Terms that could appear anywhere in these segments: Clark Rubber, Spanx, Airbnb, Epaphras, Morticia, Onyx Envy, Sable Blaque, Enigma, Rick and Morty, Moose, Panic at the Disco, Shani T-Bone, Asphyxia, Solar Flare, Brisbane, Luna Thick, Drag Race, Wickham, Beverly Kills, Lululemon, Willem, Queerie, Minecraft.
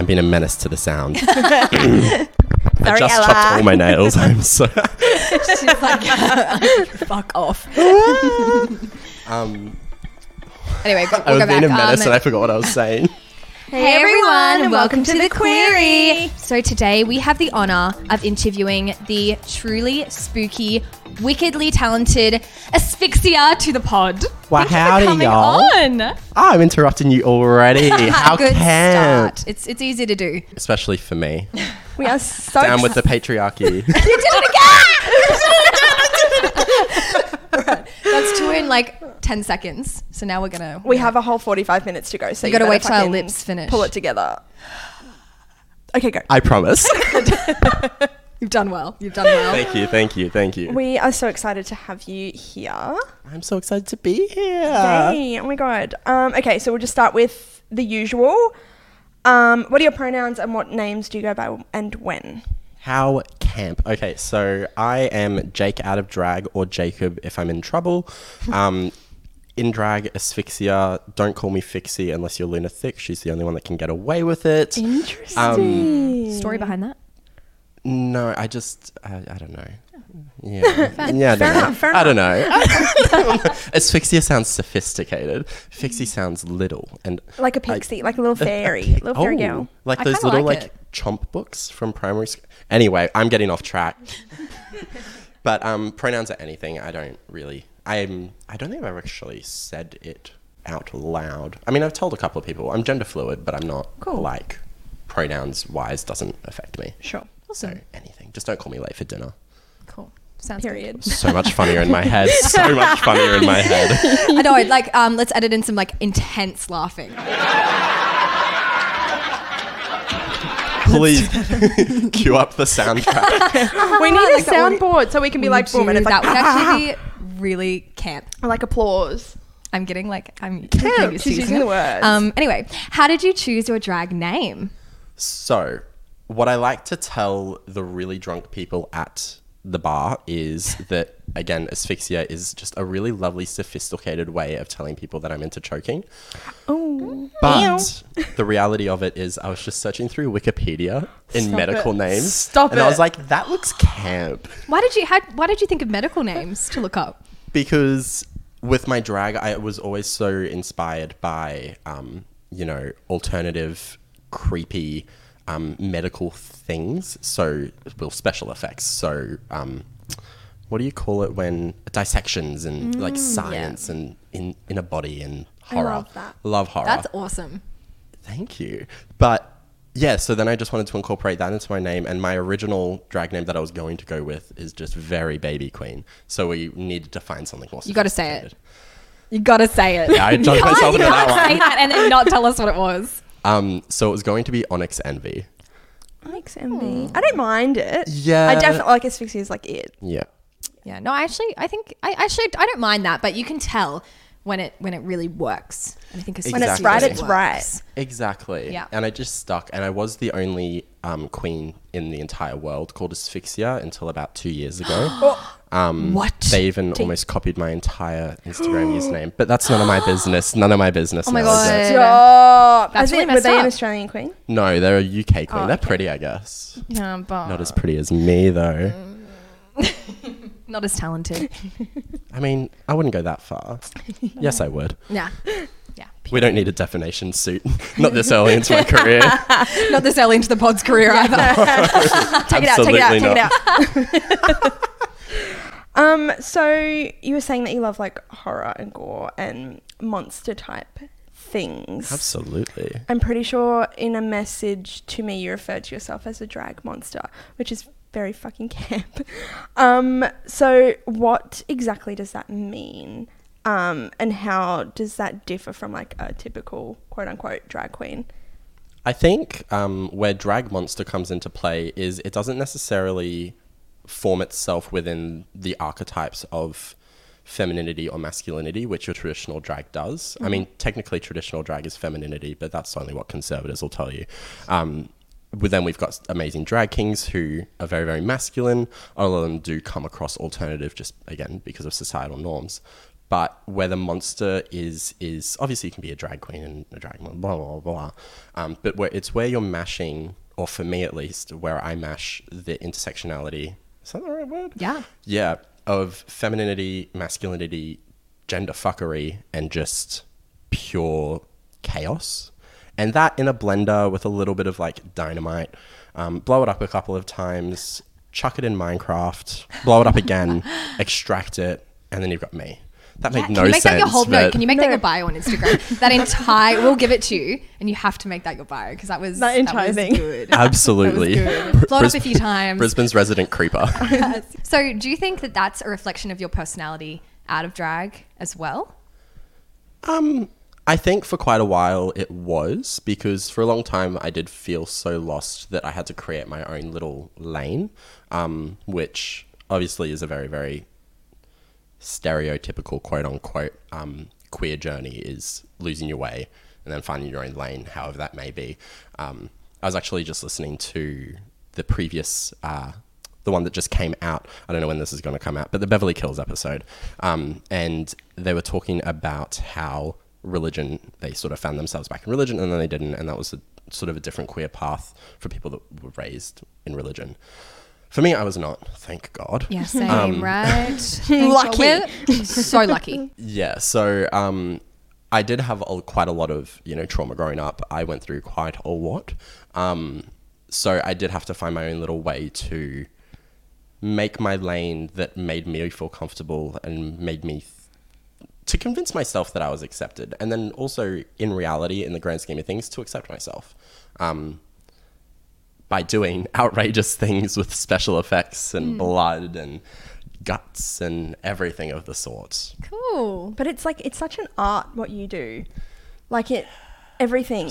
I'm being a menace to the sound. I just chopped all my nails. I'm so... She's like, fuck off. Anyway, we'll go back. I was being a menace and I forgot what I was saying. Hey everyone, welcome to the Queerie. So today we have the honour of interviewing the truly spooky, wickedly talented Asphyxia to the pod. Wow, howdy y'all. Oh, I'm interrupting you already. How good can? Start. It's easy to do. Especially for me. We are so... Down with the patriarchy. You did it again! Right. That's two in like 10 seconds. So now we're gonna... We have a whole 45 minutes to go. So you gotta wait till our lips finish. Pull it together. Okay, go. I promise. You've done well. You've done well. Thank you. We are so excited to have you here. I'm so excited to be here. Yay. Oh my God. Okay, so we'll just start with the usual. What are your pronouns and what names do you go by and when? How camp. Okay, so I am Jake out of drag, or Jacob if I'm in trouble. In drag, Asphyxia. Don't call me Fixie unless you're Luna Thick. She's the only one that can get away with it. Interesting. Story behind that? No, I just, I don't know. Yeah, I don't know. Asphyxia sounds sophisticated. Fixie sounds little, and like a pixie, like a little fairy, little fairy girl. Like those little like chomp books from primary school. Anyway, I'm getting off track. But pronouns are anything. I don't think I've ever actually said it out loud. I mean, I've told a couple of people I'm gender fluid, but I'm not like pronouns wise doesn't affect me. Sure. Awesome. So anything. Just don't call me late for dinner. Cool. Sounds period. So much funnier in my head. I know. Like, let's edit in some like intense laughing. Please cue up the soundtrack. We need a soundboard so we can be like, boom, and it's like, that would actually be really camp. I like applause. I'm camp. She's using the words. Anyway, how did you choose your drag name? So, what I like to tell the really drunk people at the bar is that, again, Asphyxia is just a really lovely, sophisticated way of telling people that I'm into choking. Oh, but the reality of it is I was just searching through Wikipedia in medical names. And I was like, that looks camp. Why did you think of medical names to look up? Because with my drag, I was always so inspired by, alternative, creepy, medical things, special effects. So, what do you call it when dissections and like science and in a body and horror? I love that. Love horror. That's awesome. Thank you. But yeah, so then I just wanted to incorporate that into my name, and my original drag name that I was going to go with is just very Baby Queen. So we needed to find something more. You got to say it. You got to say it. Yeah, I told myself into that one. You can't say that and then not tell us what it was. So it was going to be Onyx Envy. Onyx Envy. I don't mind it. Yeah. I definitely like Asphyxia is like it. Yeah. Yeah. No, I don't mind that, but you can tell when it really works. And I think exactly. When it's right, it's right. Exactly. Yeah. And I just stuck, and I was the only queen in the entire world called Asphyxia until about 2 years ago. What? They even almost copied my entire Instagram username, but that's none of my business. Oh my God. Stop. That's really messed up. Were they an Australian queen? No, they're a UK queen. Oh, they're pretty, I guess. Yeah, but not as pretty as me though. Not as talented. I mean, I wouldn't go that far. Yes, I would. Yeah. Yeah. We don't need a defamation suit. Not this early into my career. Not this early into the pod's career either. No. Take it out. So you were saying that you love like horror and gore and monster type things. Absolutely. I'm pretty sure in a message to me you referred to yourself as a drag monster, which is very fucking camp. So what exactly does that mean? And how does that differ from like a typical quote unquote drag queen? I think where drag monster comes into play is it doesn't necessarily form itself within the archetypes of femininity or masculinity, which your traditional drag does. Mm-hmm. I mean, technically traditional drag is femininity, but that's only what conservatives will tell you. Then we've got amazing drag kings who are very, very masculine. A lot of them do come across alternative just, again, because of societal norms. But where the monster is obviously you can be a drag queen and a drag mom, blah, blah, blah, blah. But where it's where you're mashing, or for me at least, where I mash the intersectionality. Is that the right word? Yeah. Yeah. Of femininity, masculinity, gender fuckery, and just pure chaos. And that in a blender with a little bit of like dynamite, blow it up a couple of times, chuck it in Minecraft, blow it up again, extract it, and then you've got me. That made no sense. Can you make that your whole note? Can you make that your bio on Instagram? That entire, we'll give it to you, and you have to make that your bio because that was good. Absolutely. Blow it up a few times. Brisbane's resident creeper. Yes. So do you think that that's a reflection of your personality out of drag as well? I think for quite a while it was, because for a long time I did feel so lost that I had to create my own little lane, which obviously is a very, very stereotypical quote-unquote queer journey, is losing your way and then finding your own lane, however that may be. I was actually just listening to the previous the one that just came out. I don't know when this is going to come out, but the Beverly Kills episode, and they were talking about how religion, they sort of found themselves back in religion and then they didn't, and that was a sort of a different queer path for people that were raised in religion. For me, I was not, thank God. Yeah, same, right? Lucky. So lucky. Yeah, so I did have quite a lot of, trauma growing up. I went through quite a lot. So I did have to find my own little way to make my lane that made me feel comfortable and made me to convince myself that I was accepted. And then also, in reality, in the grand scheme of things, to accept myself. By doing outrageous things with special effects and blood and guts and everything of the sort. Cool. But it's like, it's such an art what you do. Like it, everything,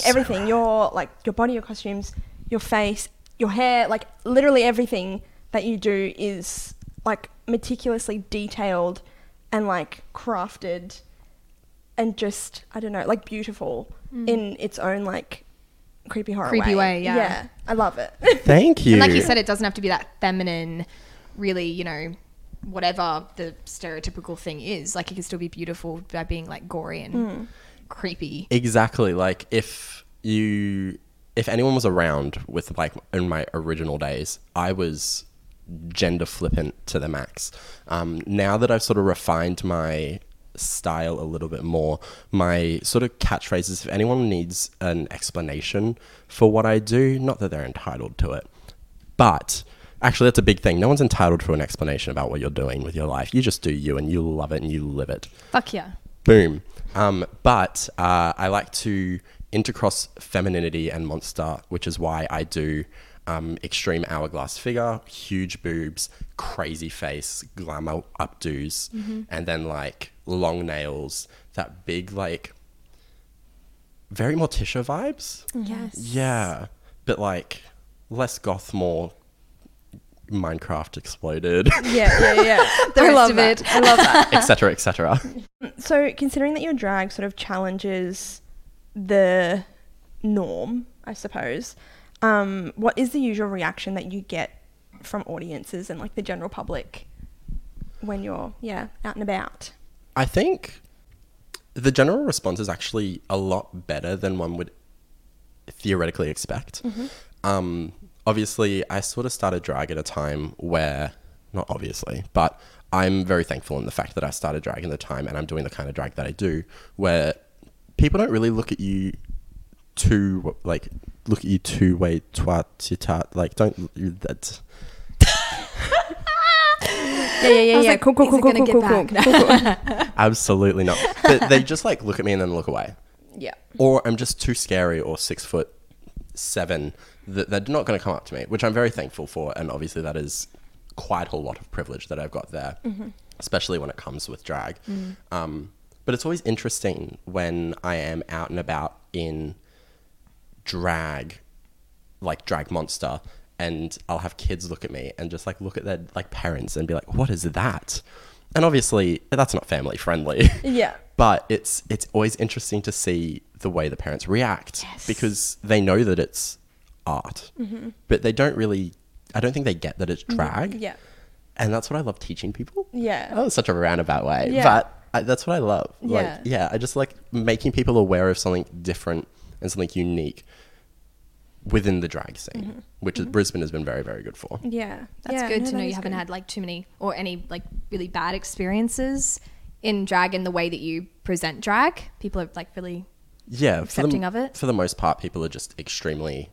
your body, your costumes, your face, your hair, like literally everything that you do is like meticulously detailed and like crafted and just, I don't know, like beautiful in its own like creepy horror way. Yeah, I love it. Thank you. And like you said, it doesn't have to be that feminine, really, whatever the stereotypical thing is. Like, it can still be beautiful by being like gory and creepy. Exactly. Like if anyone was around with like in my original days, I was gender flippant to the max. Now that I've sort of refined my style a little bit more, my sort of catchphrases, if anyone needs an explanation for what I do, not that they're entitled to it, but actually that's a big thing. No one's entitled to an explanation about what you're doing with your life. You just do you and you love it and you live it. Fuck yeah. Boom. But I like to intercross femininity and monster, which is why I do extreme hourglass figure, huge boobs, crazy face, glamour updos, and then like long nails, that big like very Morticia vibes. Yes. Yeah. But like less goth, more Minecraft exploded. Yeah. I love it. I love that. Etc. etc. So considering that your drag sort of challenges the norm, I suppose, what is the usual reaction that you get from audiences and like the general public when you're out and about? I think the general response is actually a lot better than one would theoretically expect. Obviously, I sort of started drag at a time where, not obviously, but I'm very thankful in the fact that I started drag in the time and I'm doing the kind of drag that I do, where people don't really look at you too, like, look at you two way, twat, titat, like, don't, that's... Yeah. Like, cool. Absolutely not. But they just like look at me and then look away. Yeah. Or I'm just too scary or 6'7". They're not going to come up to me, which I'm very thankful for. And obviously that is quite a lot of privilege that I've got there, especially when it comes with drag. But it's always interesting when I am out and about in drag, like drag monster, and I'll have kids look at me and just like look at their like parents and be like, what is that? And obviously that's not family friendly. Yeah. But it's always interesting to see the way the parents react, because they know that it's art, but they don't really, I don't think they get that it's drag. Yeah. And that's what I love teaching people. Yeah. Oh, such a roundabout way. Yeah. But That's what I love. Yeah. Like, yeah, I just like making people aware of something different and something unique within the drag scene, mm-hmm. which mm-hmm. Brisbane has been very, very good for. Yeah. That's good to know you haven't had like too many or any like really bad experiences in drag and the way that you present drag. People are like really accepting of it. For the most part, people are just extremely,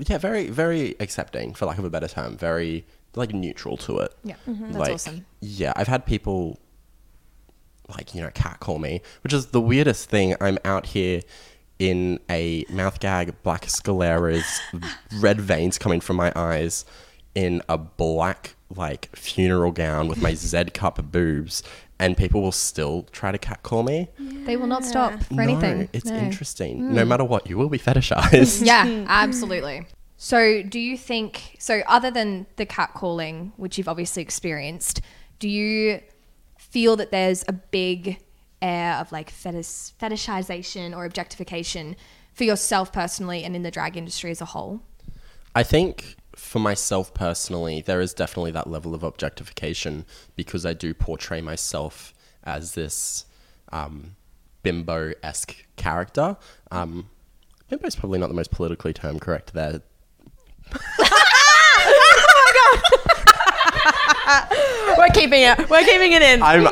very, very accepting, for lack of a better term, very like neutral to it. Yeah. Mm-hmm. That's like, awesome. Yeah. I've had people like, you know, catcall me, which is the weirdest thing. I'm out here in a mouth gag, black scleras, red veins coming from my eyes, in a black like funeral gown with my Z cup boobs, and people will still try to catcall me. Yeah. They will not stop for anything. It's interesting. Mm. No matter what, you will be fetishized. Yeah, absolutely. So do you think, so other than the catcalling, which you've obviously experienced, do you feel that there's a big air of like fetishization or objectification for yourself personally and in the drag industry as a whole? I think for myself personally, there is definitely that level of objectification because I do portray myself as this bimbo-esque character. Bimbo's probably not the most politically term correct there. Oh my God! We're keeping it in. I'm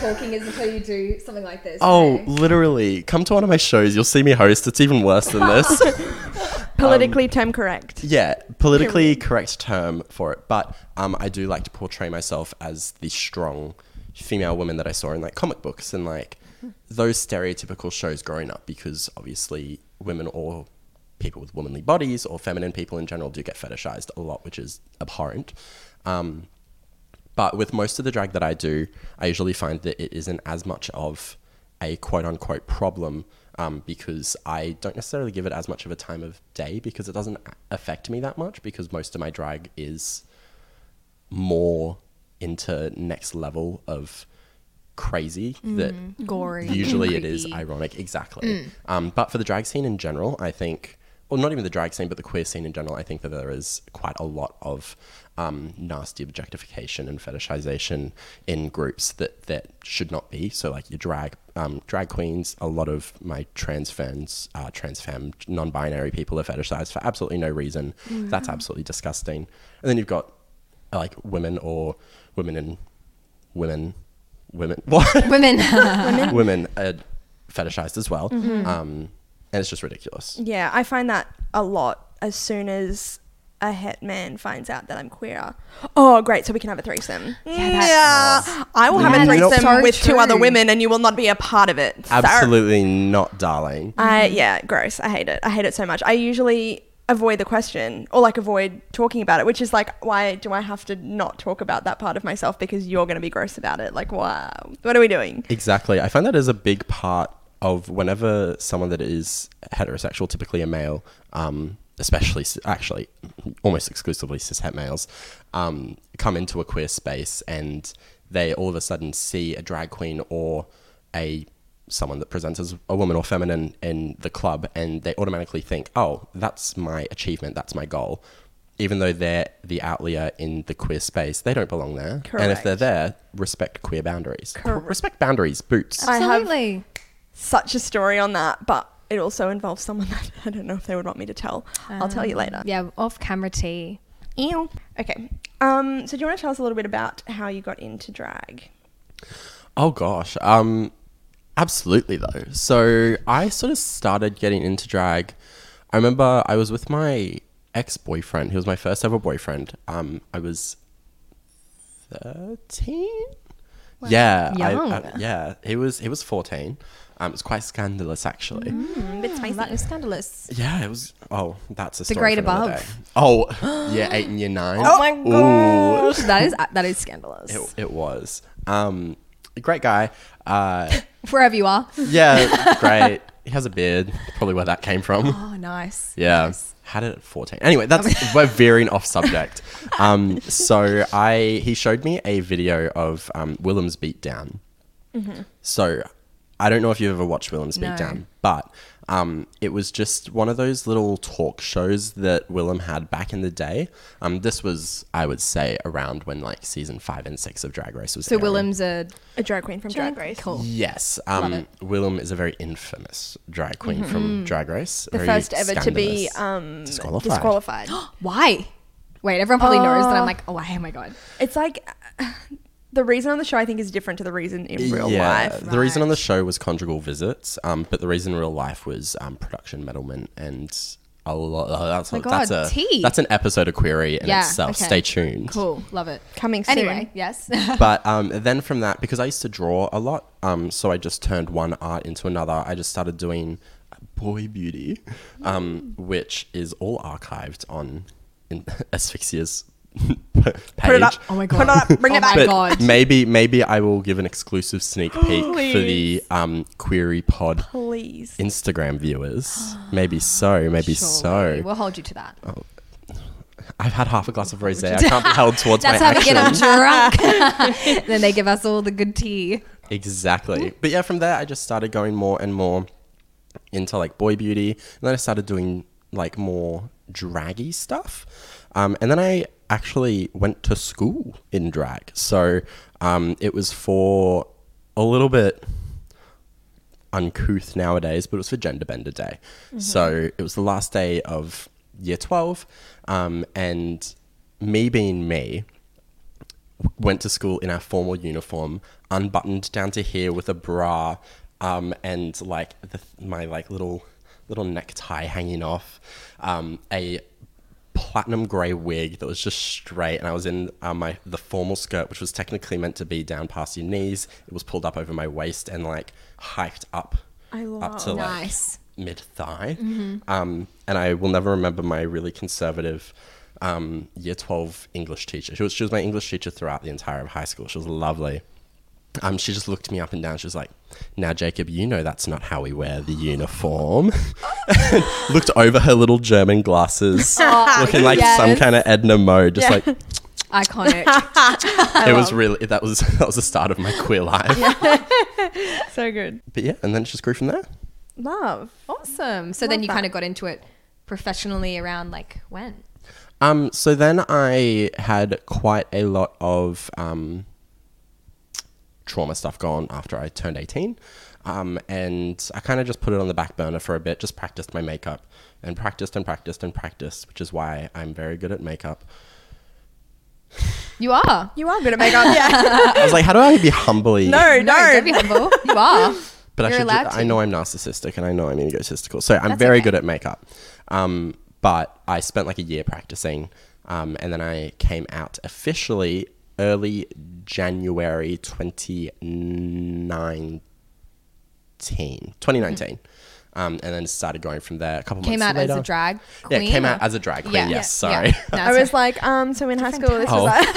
talking is until you do something like this. Oh, okay? Literally. Come to one of my shows. You'll see me host. It's even worse than this. Politically term correct. Yeah. Politically correct term for it. But I do like to portray myself as the strong female woman that I saw in like comic books and like those stereotypical shows growing up, because obviously women or people with womanly bodies or feminine people in general do get fetishized a lot, which is abhorrent. But with most of the drag that I do, I usually find that it isn't as much of a quote unquote problem, because I don't necessarily give it as much of a time of day because it doesn't affect me that much, because most of my drag is more into next level of crazy that gory, usually it is ironic. Exactly. But for the drag scene in general, I think, or not even the drag scene, but the queer scene in general, I think that there is quite a lot of nasty objectification and fetishization in groups that should not be. So like your drag queens, a lot of my trans femme, non-binary people are fetishized for absolutely no reason. Yeah. That's absolutely disgusting. And then you've got like women or women and women. What? Women are fetishized as well. Mm-hmm. And it's just ridiculous. Yeah, I find that a lot. As soon as a het man finds out that I'm queer, oh great, so we can have a threesome. Yeah. I will have a threesome with two other women and you will not be a part of it. Absolutely not, darling. Gross. I hate it so much. I usually avoid the question or like avoid talking about it, which is like, why do I have to not talk about that part of myself because you're going to be gross about it? Like, wow, what are we doing? Exactly. I find that is a big part of whenever someone that is heterosexual, typically a male, especially, actually, almost exclusively cishet males, come into a queer space and they all of a sudden see a drag queen or someone that presents as a woman or feminine in the club, and they automatically think, oh, that's my achievement, that's my goal. Even though they're the outlier in the queer space, they don't belong there. Correct. And if they're there, respect queer boundaries. Respect boundaries, boots. Absolutely. I have such a story on that, but it also involves someone that I don't know if they would want me to tell. I'll tell you later. Yeah, off camera tea. Ew. Okay. So do you want to tell us a little bit about how you got into drag? Oh gosh. Absolutely though. So I sort of started getting into drag. I remember I was with my ex-boyfriend. He was my first ever boyfriend. I was 13. Wow. Yeah. Young. He was 14. It was quite scandalous, actually. A bit spicy. That is scandalous. Yeah, it was. Oh, that's a story. The grade above. Day. Oh, yeah, 8 and year 9. Oh my gosh. Ooh. That is scandalous. It was. A great guy. Wherever you are. Yeah, great. He has a beard. Probably where that came from. Oh, nice. Yeah, nice. Had it at 14. Anyway, we're veering off subject. So he showed me a video of Willem's beatdown. Mm-hmm. So. I don't know if you've ever watched Willem Speak Down, but It was just one of those little talk shows that Willem had back in the day. This was, I would say, around when like season 5 and 6 of Drag Race was airing. So Willem's a drag queen from Drag Race. Cool. Yes. Willem is a very infamous drag queen from Drag Race. The first ever to be disqualified. Why? Wait, everyone probably knows that. I'm like, oh my God. It's like... The reason on the show, I think, is different to the reason in real life. Right. The reason on the show was conjugal visits, but the reason in real life was production meddlement and a lot. That's an episode of Queerie in itself. Okay. Stay tuned. Cool, love it. Coming soon. Anyway, yes. But then from that, because I used to draw a lot, so I just turned one art into another. I just started doing boy beauty, which is all archived on Asphyxia's page. Put it up. Oh my God. Put it up. Bring it back. But God. Maybe I will give an exclusive sneak peek for the Queerie Pod Instagram viewers. Maybe so. We'll hold you to that. Oh. I've had half a glass of rosé. I can't be held towards my actions. That's how we get them drunk. Then they give us all the good tea. Exactly. But yeah, from there I just started going more and more into like boy beauty. And then I started doing like more draggy stuff. And then I actually went to school in drag. So it was for a little bit uncouth nowadays, but it was for Gender Bender Day. Mm-hmm. So it was the last day of year 12. And me being me, went to school in our formal uniform, unbuttoned down to here with a bra and like my like little necktie hanging off, a platinum grey wig that was just straight, and I was in the formal skirt, which was technically meant to be down past your knees. It was pulled up over my waist and like hiked up, to like mid thigh. Mm-hmm. And I will never remember my really conservative year 12 English teacher. She was my English teacher throughout the entire of high school. She was lovely. She just looked me up and down. She was like, "Now, Jacob, you know that's not how we wear the uniform." Looked over her little German glasses, looking like some kind of Edna Mode, just like iconic. It was really that was the start of my queer life. Yeah. So good. But yeah, and then it just grew from there. Love, awesome. So then you kind of got into it professionally around like when? So then I had quite a lot of trauma stuff gone after I turned 18, and I kind of just put it on the back burner for a bit, just practiced my makeup and practiced, which is why I'm very good at makeup. You are good at makeup. Yeah. I was like, how do I be humbly? No, don't be humble. You are. But I know I'm narcissistic and I know I'm egotistical, so I'm very good at makeup. But I spent like a year practicing, and then I came out officially early January 2019. And then started going from there a couple months later. Came out as a drag queen? Yeah, came out as a drag queen, yes, sorry. Yeah. No, I was like, so in high school, this was like...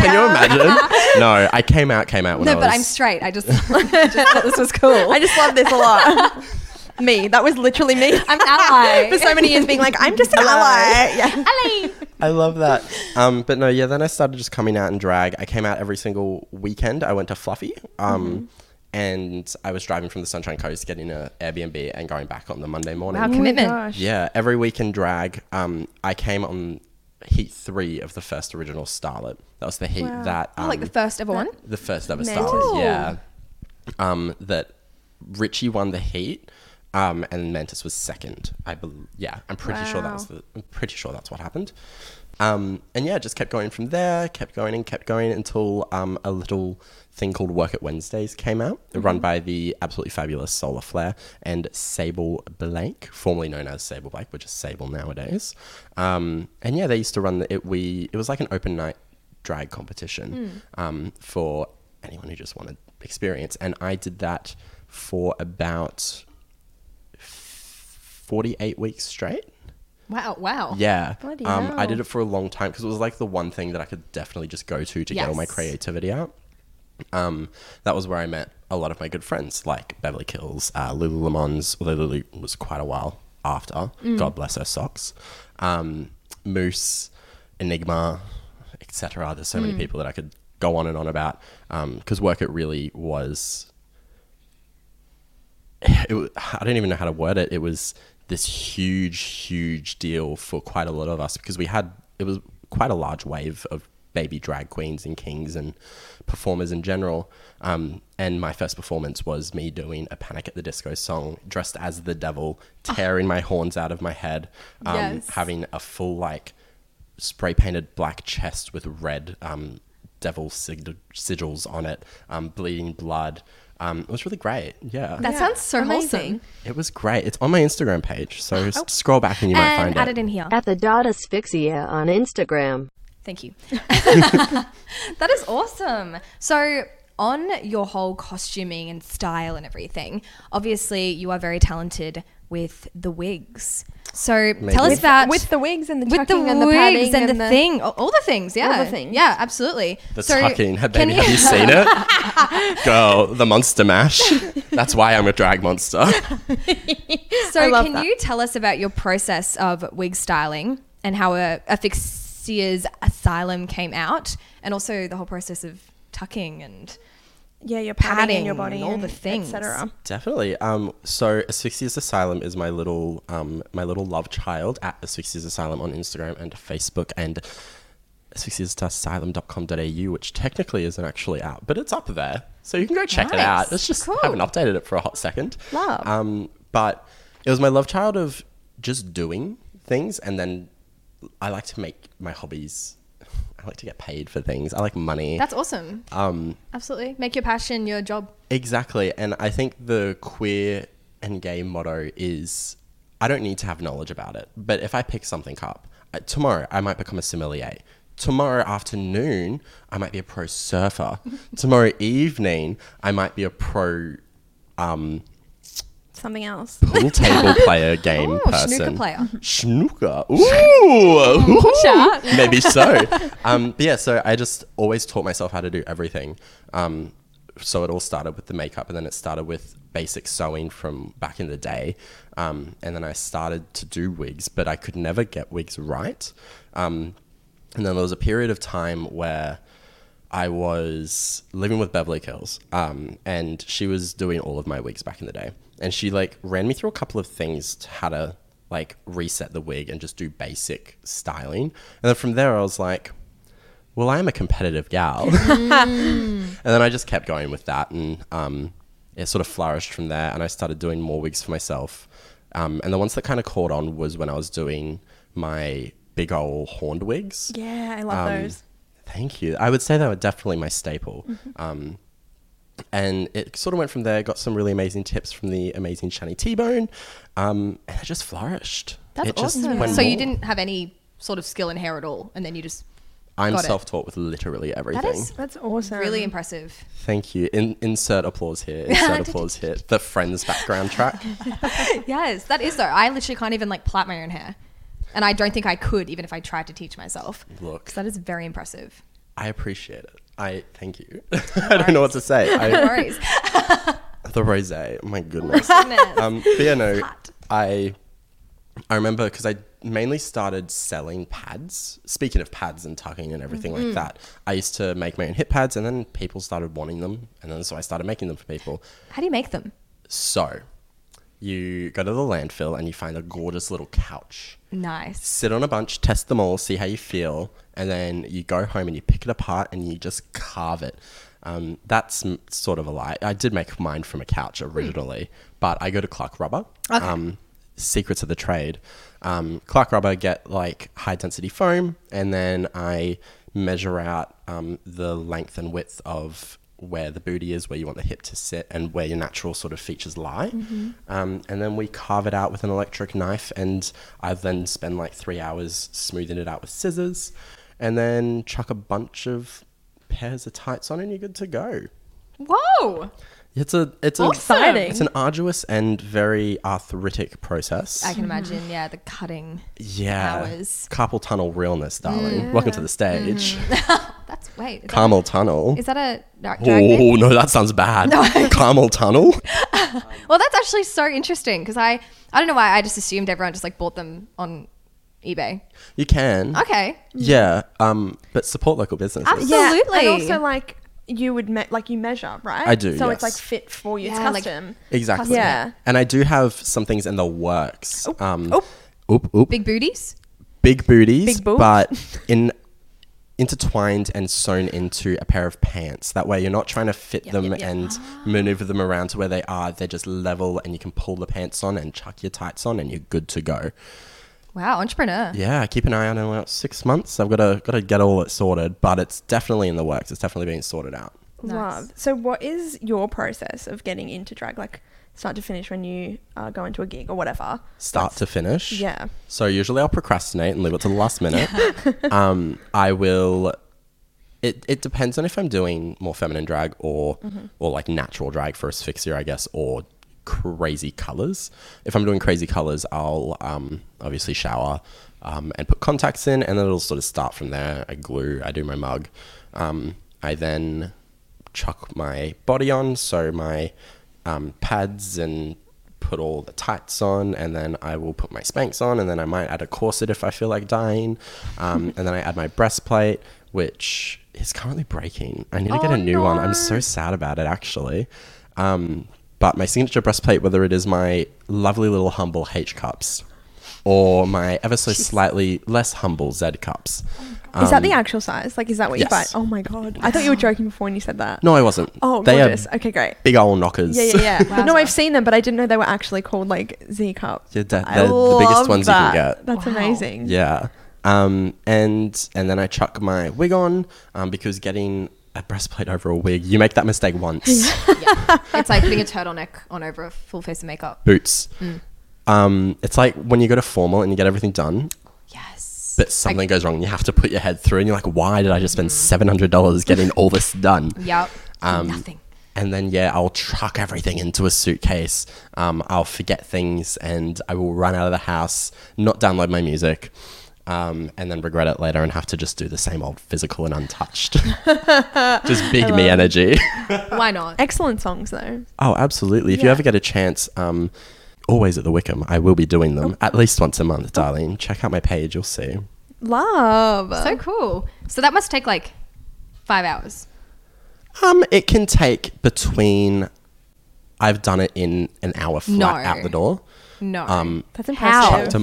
Can you imagine? No, I came out when I was... No, but I'm straight. I just thought this was cool. I just love this a lot. Me. That was literally me. I'm an ally. For so many years being like, I'm just an ally. Yeah. Ally. I love that. But no, yeah, then I started just coming out in drag. I came out every single weekend. I went to Fluffy. And I was driving from the Sunshine Coast, getting an Airbnb and going back on the Monday morning. Wow, commitment. Yeah, every weekend drag. I came on Heat 3 of the first original Starlet. That was the heat that... like the first ever one? The first ever Starlet, yeah. That Richie won the heat. And Mantis was second, I believe. Yeah, I'm pretty sure that was I'm pretty sure that's what happened. And yeah, just kept going from there, kept going until a little thing called Work It Wednesdays came out, run by the absolutely fabulous Solar Flare and Sable Blaque, formerly known as Sable Blaque, which is Sable nowadays. And yeah, they used to run it was like an open night drag competition for anyone who just wanted experience, and I did that for about 48 weeks straight. Wow. Yeah. Bloody hell. I did it for a long time because it was like the one thing that I could definitely just go to get all my creativity out. That was where I met a lot of my good friends, like Beverly Kills, Lululemon's, although Lulu was quite a while after. God bless her socks. Moose, Enigma, etc. There's so many people that I could go on and on about because Work It really was... I don't even know how to word it. It was this huge, huge deal for quite a lot of us because it was quite a large wave of baby drag queens and kings and performers in general. And my first performance was me doing a Panic at the Disco song, dressed as the devil, tearing my horns out of my head, having a full like spray painted black chest with red devil sigils on it, bleeding blood. It was really great. Yeah. That sounds so amazing. Wholesome. It was great. It's on my Instagram page. So scroll back and you might find it. And add it in here. At the dot Asphyxia on Instagram. Thank you. That is awesome. So on your whole costuming and style and everything, obviously you are very talented with the wigs. So tell us about... With the wigs and the tucking and the padding. And the thing. All the things, yeah. All the things. Yeah, absolutely. The tucking. Baby, have you seen it? Girl, the monster mash. That's why I'm a drag monster. So can you tell us about your process of wig styling and how Asphyxia's Asylum came out, and also the whole process of tucking and... Yeah, your padding in your body and all the things, etc. Definitely. So Asphyxia's Asylum is my little love child at Asphyxia's Asylum on Instagram and Facebook, and asphyxiasasylum.com.au, which technically isn't actually out, but it's up there, so you can go check it out. It's just I haven't updated it for a hot second. Love. But it was my love child of just doing things, and then I like to make my hobbies. I like to get paid for things. I like money. That's awesome. Absolutely. Make your passion your job. Exactly. And I think the queer and gay motto is, I don't need to have knowledge about it, but if I pick something up, tomorrow I might become a sommelier. Tomorrow afternoon, I might be a pro surfer. Tomorrow evening, I might be a pro... something else. Pool table player game person. Snooker player. Snooker. Ooh. Maybe so. But yeah, so I just always taught myself how to do everything. So it all started with the makeup, and then it started with basic sewing from back in the day. And then I started to do wigs, but I could never get wigs right. And then there was a period of time where I was living with Beverly Kills, and she was doing all of my wigs back in the day. And she like ran me through a couple of things to how to like reset the wig and just do basic styling. And then from there I was like, well, I am a competitive gal. And then I just kept going with that, and it sort of flourished from there, and I started doing more wigs for myself. And the ones that kind of caught on was when I was doing my big old horned wigs. Yeah, I love those. Thank you. I would say they were definitely my staple. Mm-hmm. And it sort of went from there. Got some really amazing tips from the amazing Shani T-Bone. And it just flourished. That's awesome. So you didn't have any sort of skill in hair at all, and then you just I'm self-taught with literally everything. That's awesome. Really impressive. Thank you. Insert applause here. Insert applause here. The Friends background track. Yes, that is though. I literally can't even like plait my own hair. And I don't think I could, even if I tried to teach myself. Look. Because that is very impressive. I appreciate it. Thank you. No I don't know what to say. No worries. The rosé. My goodness. But yeah, no. I remember because I mainly started selling pads. Speaking of pads and tucking and everything like that, I used to make my own hip pads, and then people started wanting them. And then so I started making them for people. How do you make them? So you go to the landfill and you find a gorgeous little couch. Nice. Sit on a bunch, test them all, see how you feel, and then you go home and you pick it apart and you just carve it. That's sort of a lie. I did make mine from a couch originally, but I go to Clark Rubber. Okay. Secrets of the trade. Clark Rubber, get like high density foam, and then I measure out the length and width of where the booty is, where you want the hip to sit, and where your natural sort of features lie. Mm-hmm. And then we carve it out with an electric knife, and I then spend like 3 hours smoothing it out with scissors, and then chuck a bunch of pairs of tights on and you're good to go. Whoa. It's exciting. It's an arduous and very arthritic process. I can imagine, yeah, the cutting hours. Carpal tunnel realness, darling. Yeah. Welcome to the stage. Mm. That's wait. Carmel tunnel. Is that a drag name? No, that sounds bad. No, Carmel tunnel? Well, that's actually so interesting because I don't know why I just assumed everyone just like bought them on eBay. You can. Okay. Yeah, but support local businesses. Absolutely. And also like you would you measure, right? I do. So yes. It's like fit for you. Yeah, it's custom. Exactly. Custom. Yeah. And I do have some things in the works. Oop, oop. Oop, oop. Big booties. Big booties, big but intertwined and sewn into a pair of pants. That way you're not trying to fit them and maneuver them around to where they are. They're just level and you can pull the pants on and chuck your tights on and you're good to go. Wow, entrepreneur. Yeah, keep an eye on it in about 6 months. I've got to get all it sorted, but it's definitely in the works. It's definitely being sorted out. Nice. Love. So what is your process of getting into drag? Like start to finish when you go into a gig or whatever? Start to finish? Yeah. So usually I'll procrastinate and leave it to the last minute. I will... It depends on if I'm doing more feminine drag or like natural drag for Asphyxia, I guess, or... crazy colors. If I'm doing crazy colors, I'll obviously shower and put contacts in, and then it'll sort of start from there. I glue, I do my mug, I then chuck my body on, so my pads, and put all the tights on, and then I will put my Spanx on, and then I might add a corset if I feel like dying, and then I add my breastplate, which is currently breaking. I need to get a new one. I'm so sad about it, actually. But my signature breastplate, whether it is my lovely little humble H cups or my ever so slightly less humble Z cups. Is that the actual size? Like, is that what you buy? Oh, my God. I thought you were joking before when you said that. No, I wasn't. Oh, gorgeous. Okay, great. Big old knockers. Yeah. Wow. No, I've seen them, but I didn't know they were actually called, like, Z cups. Yeah, they're the biggest ones you can get. That's amazing. Yeah. And then I chuck my wig on because getting... a breastplate over a wig. You make that mistake once. Yeah. It's like putting a turtleneck on over a full face of makeup. Boots. Mm. It's like when you go to formal and you get everything done. Yes. But something goes wrong and you have to put your head through and you're like, why did I just spend $700 getting all this done? Yep. Nothing. And then, I'll chuck everything into a suitcase. I'll forget things and I will run out of the house, not download my music. And then regret it later and have to just do the same old physical and untouched. Just big me energy. Why not? Excellent songs though. Oh, absolutely. If you ever get a chance, always at the Wickham. I will be doing them at least once a month, darling. Check out my page. You'll see. Love. So cool. So that must take like 5 hours. It can take between... I've done it in an hour flat out the door. No. That's impressive.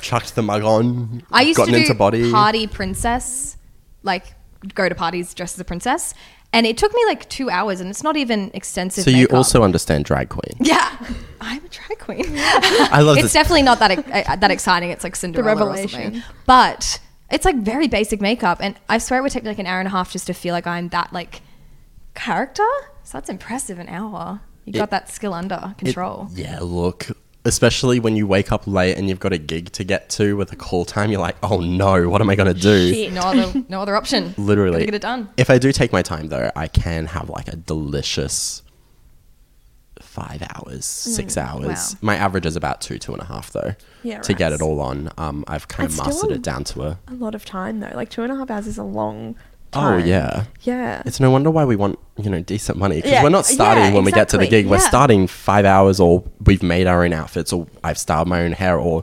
Chucked the mug on. I used to do party princess, like go to parties dressed as a princess, and it took me like 2 hours, and it's not even extensive. So you makeup. Also understand drag queen. Yeah, I'm a drag queen. I love it's this. Definitely not that exciting. It's like Cinderella the revelation. Or something. But it's like very basic makeup, and I swear it would take like an hour and a half just to feel like I'm that like character. So that's impressive. An hour. You got that skill under control. Look. Especially when you wake up late and you've got a gig to get to with a call time, you're like, oh no, what am I going to do? Shit. No other option. Literally. Gotta get it done. If I do take my time though, I can have like a delicious 5 hours, 6 hours. Wow. My average is about 2.5 though. Yeah, right. To get it all on. I've kind of mastered it down to a lot of time though. Like 2.5 hours is a long time. Oh yeah. Yeah. It's no wonder why we want, decent money, because we're not starting when we get to the gig. We're starting 5 hours, or we've made our own outfits, or I've styled my own hair, or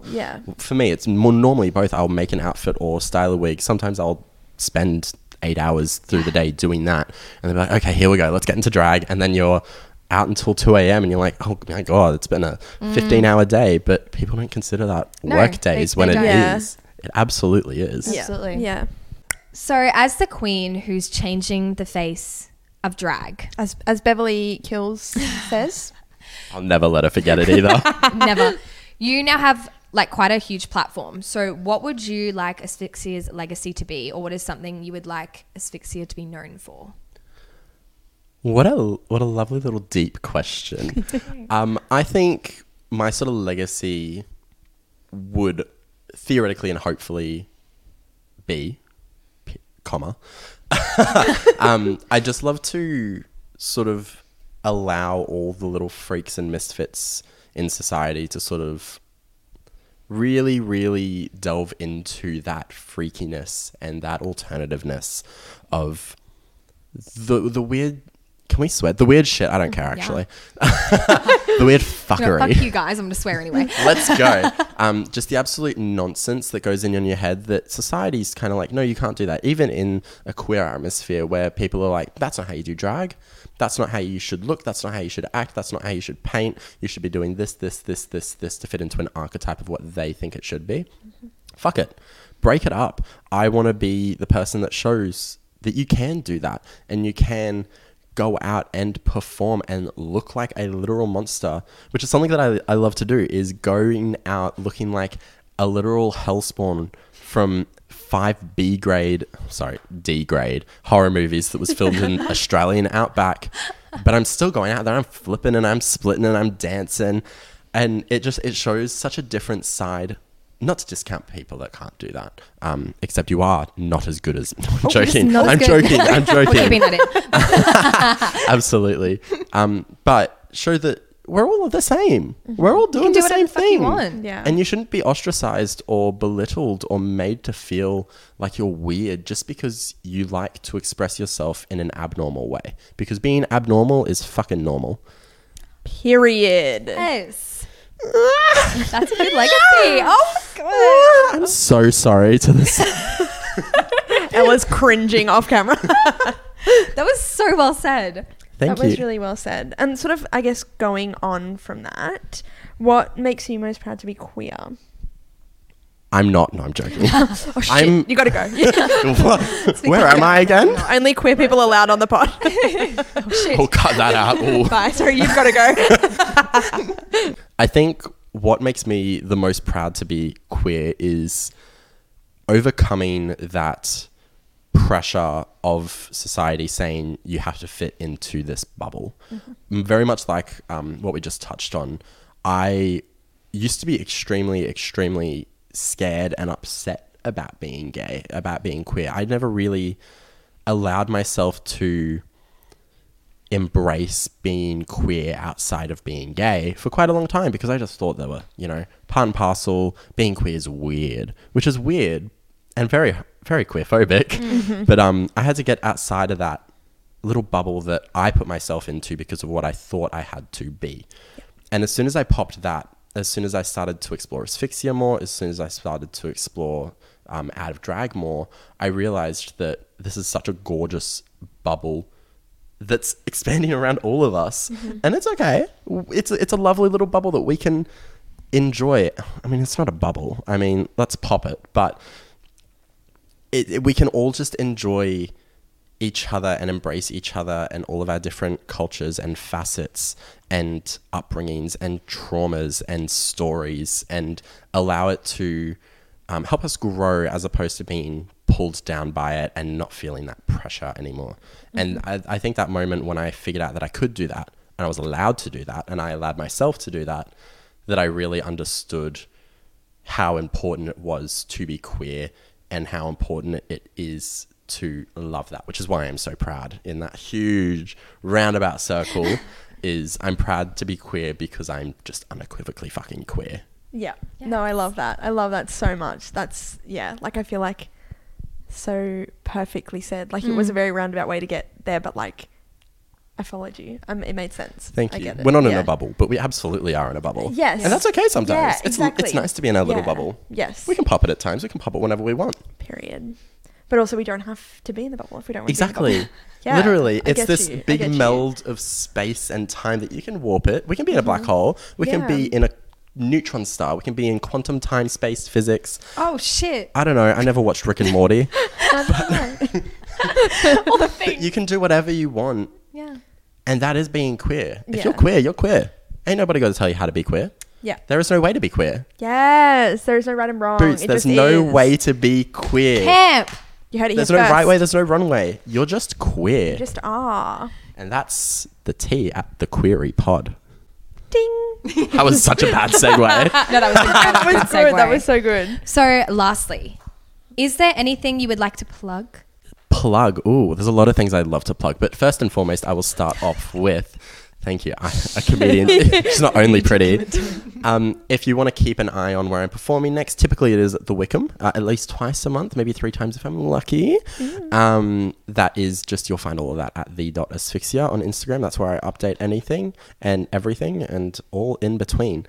for me, it's more normally both. I'll make an outfit or style a wig. Sometimes I'll spend 8 hours through the day doing that. And they're like, okay, here we go. Let's get into drag. And then you're out until 2 a.m. and you're like, oh my God, it's been a 15-hour day, but people don't consider that work days when it is. It absolutely is. Yeah. Absolutely. Yeah. So as the queen who's changing the face of drag. As Beverly Kills says. I'll never let her forget it either. Never. You now have like quite a huge platform. So what would you like Asphyxia's legacy to be, or what is something you would like Asphyxia to be known for? What a lovely little deep question. I think my sort of legacy would theoretically and hopefully be... I just love to sort of allow all the little freaks and misfits in society to sort of really, really delve into that freakiness and that alternativeness of the weird Can we swear? The weird shit. I don't care, actually. The weird fuckery. Fuck you guys. I'm going to swear anyway. Let's go. Just the absolute nonsense that goes in your head that society's kind of like, no, you can't do that. Even in a queer atmosphere where people are like, that's not how you do drag. That's not how you should look. That's not how you should act. That's not how you should paint. You should be doing this to fit into an archetype of what they think it should be. Mm-hmm. Fuck it. Break it up. I want to be the person that shows that you can do that and you can go out and perform and look like a literal monster, which is something that I love to do, is going out looking like a literal hellspawn from 5 D grade horror movies that was filmed in Australian outback. But I'm still going out there, I'm flipping and I'm splitting and I'm dancing, and it shows such a different side. Not to discount people that can't do that, except you are not as good as... I'm joking. I'm joking. We've been at it. Absolutely. But show that we're all the same. We're all doing the same thing. You want. Yeah. And you shouldn't be ostracized or belittled or made to feel like you're weird just because you like to express yourself in an abnormal way. Because being abnormal is fucking normal. Period. Yes. That's a good legacy. Oh my god, I'm so sorry to this. Ella's cringing off camera. That was so well said. Thank you. That was really well said. And sort of, I guess, going on from that, what makes you most proud to be queer? I'm not. No, I'm joking. Oh shit, you gotta go. Where am I again? Only queer people allowed on the pod. Oh shit. We'll cut that out. Bye, sorry, you've gotta go. I think what makes me the most proud to be queer is overcoming that pressure of society saying you have to fit into this bubble. Mm-hmm. Very much like what we just touched on. I used to be extremely, extremely scared and upset about being gay, about being queer. I never really allowed myself to embrace being queer outside of being gay for quite a long time, because I just thought they were, part and parcel. Being queer is weird, which is weird and very, very queerphobic. Mm-hmm. But I had to get outside of that little bubble that I put myself into because of what I thought I had to be. Yep. And as soon as I popped that, as soon as I started to explore asphyxia more, as soon as I started to explore out of drag more, I realized that this is such a gorgeous bubble that's expanding around all of us. Mm-hmm. And it's okay. It's a lovely little bubble that we can enjoy. I mean, it's not a bubble. I mean, let's pop it. But we can all just enjoy each other and embrace each other and all of our different cultures and facets and upbringings and traumas and stories, and allow it to help us grow as opposed to being pulled down by it and not feeling that pressure anymore. Mm-hmm. And I think that moment when I figured out that I could do that, and I was allowed to do that, and I allowed myself to do that, that I really understood how important it was to be queer and how important it is to love that, which is why I'm so proud. In that huge roundabout circle is I'm proud to be queer because I'm just unequivocally fucking queer. Yeah. Yes. No, I love that. I love that so much. That's, yeah, like I feel like so perfectly said. Like it was a very roundabout way to get there, but like I followed you. It made sense. Thank you. We're not in a bubble, but we absolutely are in a bubble. Yes. And that's okay sometimes. Yeah, exactly. It's nice to be in our little bubble. Yes. We can pop it at times. We can pop it whenever we want. Period. But also we don't have to be in the bubble if we don't want to be in the bubble. Exactly. Yeah, literally. It's this big meld of space and time that you can warp it. We can be in a black hole. We can be in a neutron star. We can be in quantum time, space, physics. Oh, shit. I don't know. I never watched Rick and Morty. All the things. You can do whatever you want. Yeah. And that is being queer. If you're queer, you're queer. Ain't nobody going to tell you how to be queer. Yeah. There is no way to be queer. Yes. There is no right and wrong. Boots, there's no way to be queer. Camp. You heard it. There's no right way, there's no wrong way. You're just queer. You just are. And that's the tea at the Queerie pod. Ding. That was such a bad segue. No, that was a good segue. That was so good. So lastly, is there anything you would like to plug? Plug? Ooh, there's a lot of things I'd love to plug. But first and foremost, I will start off with Thank you. A comedian. She's not only pretty. If you want to keep an eye on where I'm performing next, typically it is at the Wickham, at least twice a month, maybe three times if I'm lucky. That is just, you'll find all of that at the.asphyxia on Instagram. That's where I update anything and everything and all in between.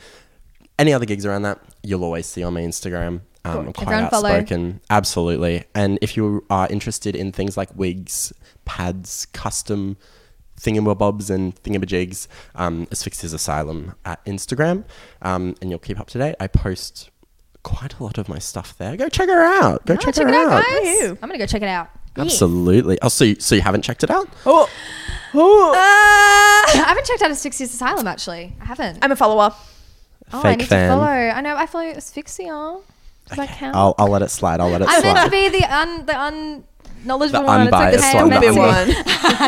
Any other gigs around that, you'll always see on my Instagram. I'm quite outspoken. Absolutely. And if you are interested in things like wigs, pads, custom thingamabobs and thingamajigs, Asphyxia's Asylum at Instagram, and you'll keep up to date. I post quite a lot of my stuff there. Go check her out. Go check her out, guys. I'm going to go check it out. Absolutely. Yeah. Oh, so you haven't checked it out? Oh. I haven't checked out Asphyxia's Asylum, actually. I haven't. I'm a follower. Oh, I need to follow. I know. I follow Asphyxia. Does that count? I'll let it slide. I'm meant to be the knowledgeable one. It's like the stupid one.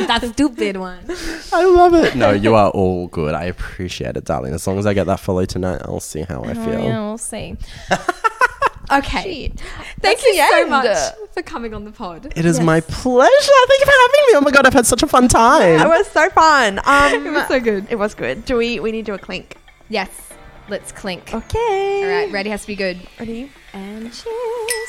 That stupid one. I love it. No, you are all good. I appreciate it, darling. As long as I get that follow tonight, I'll see how I feel. Yeah, we'll see. Okay. Shit. Thank you so much for coming on the pod. It is my pleasure. Thank you for having me. Oh my God, I've had such a fun time. It was so fun. It was so good. It was good. Do we need to do a clink? Yes. Let's clink. Okay. All right. Ready has to be good. Ready and cheers.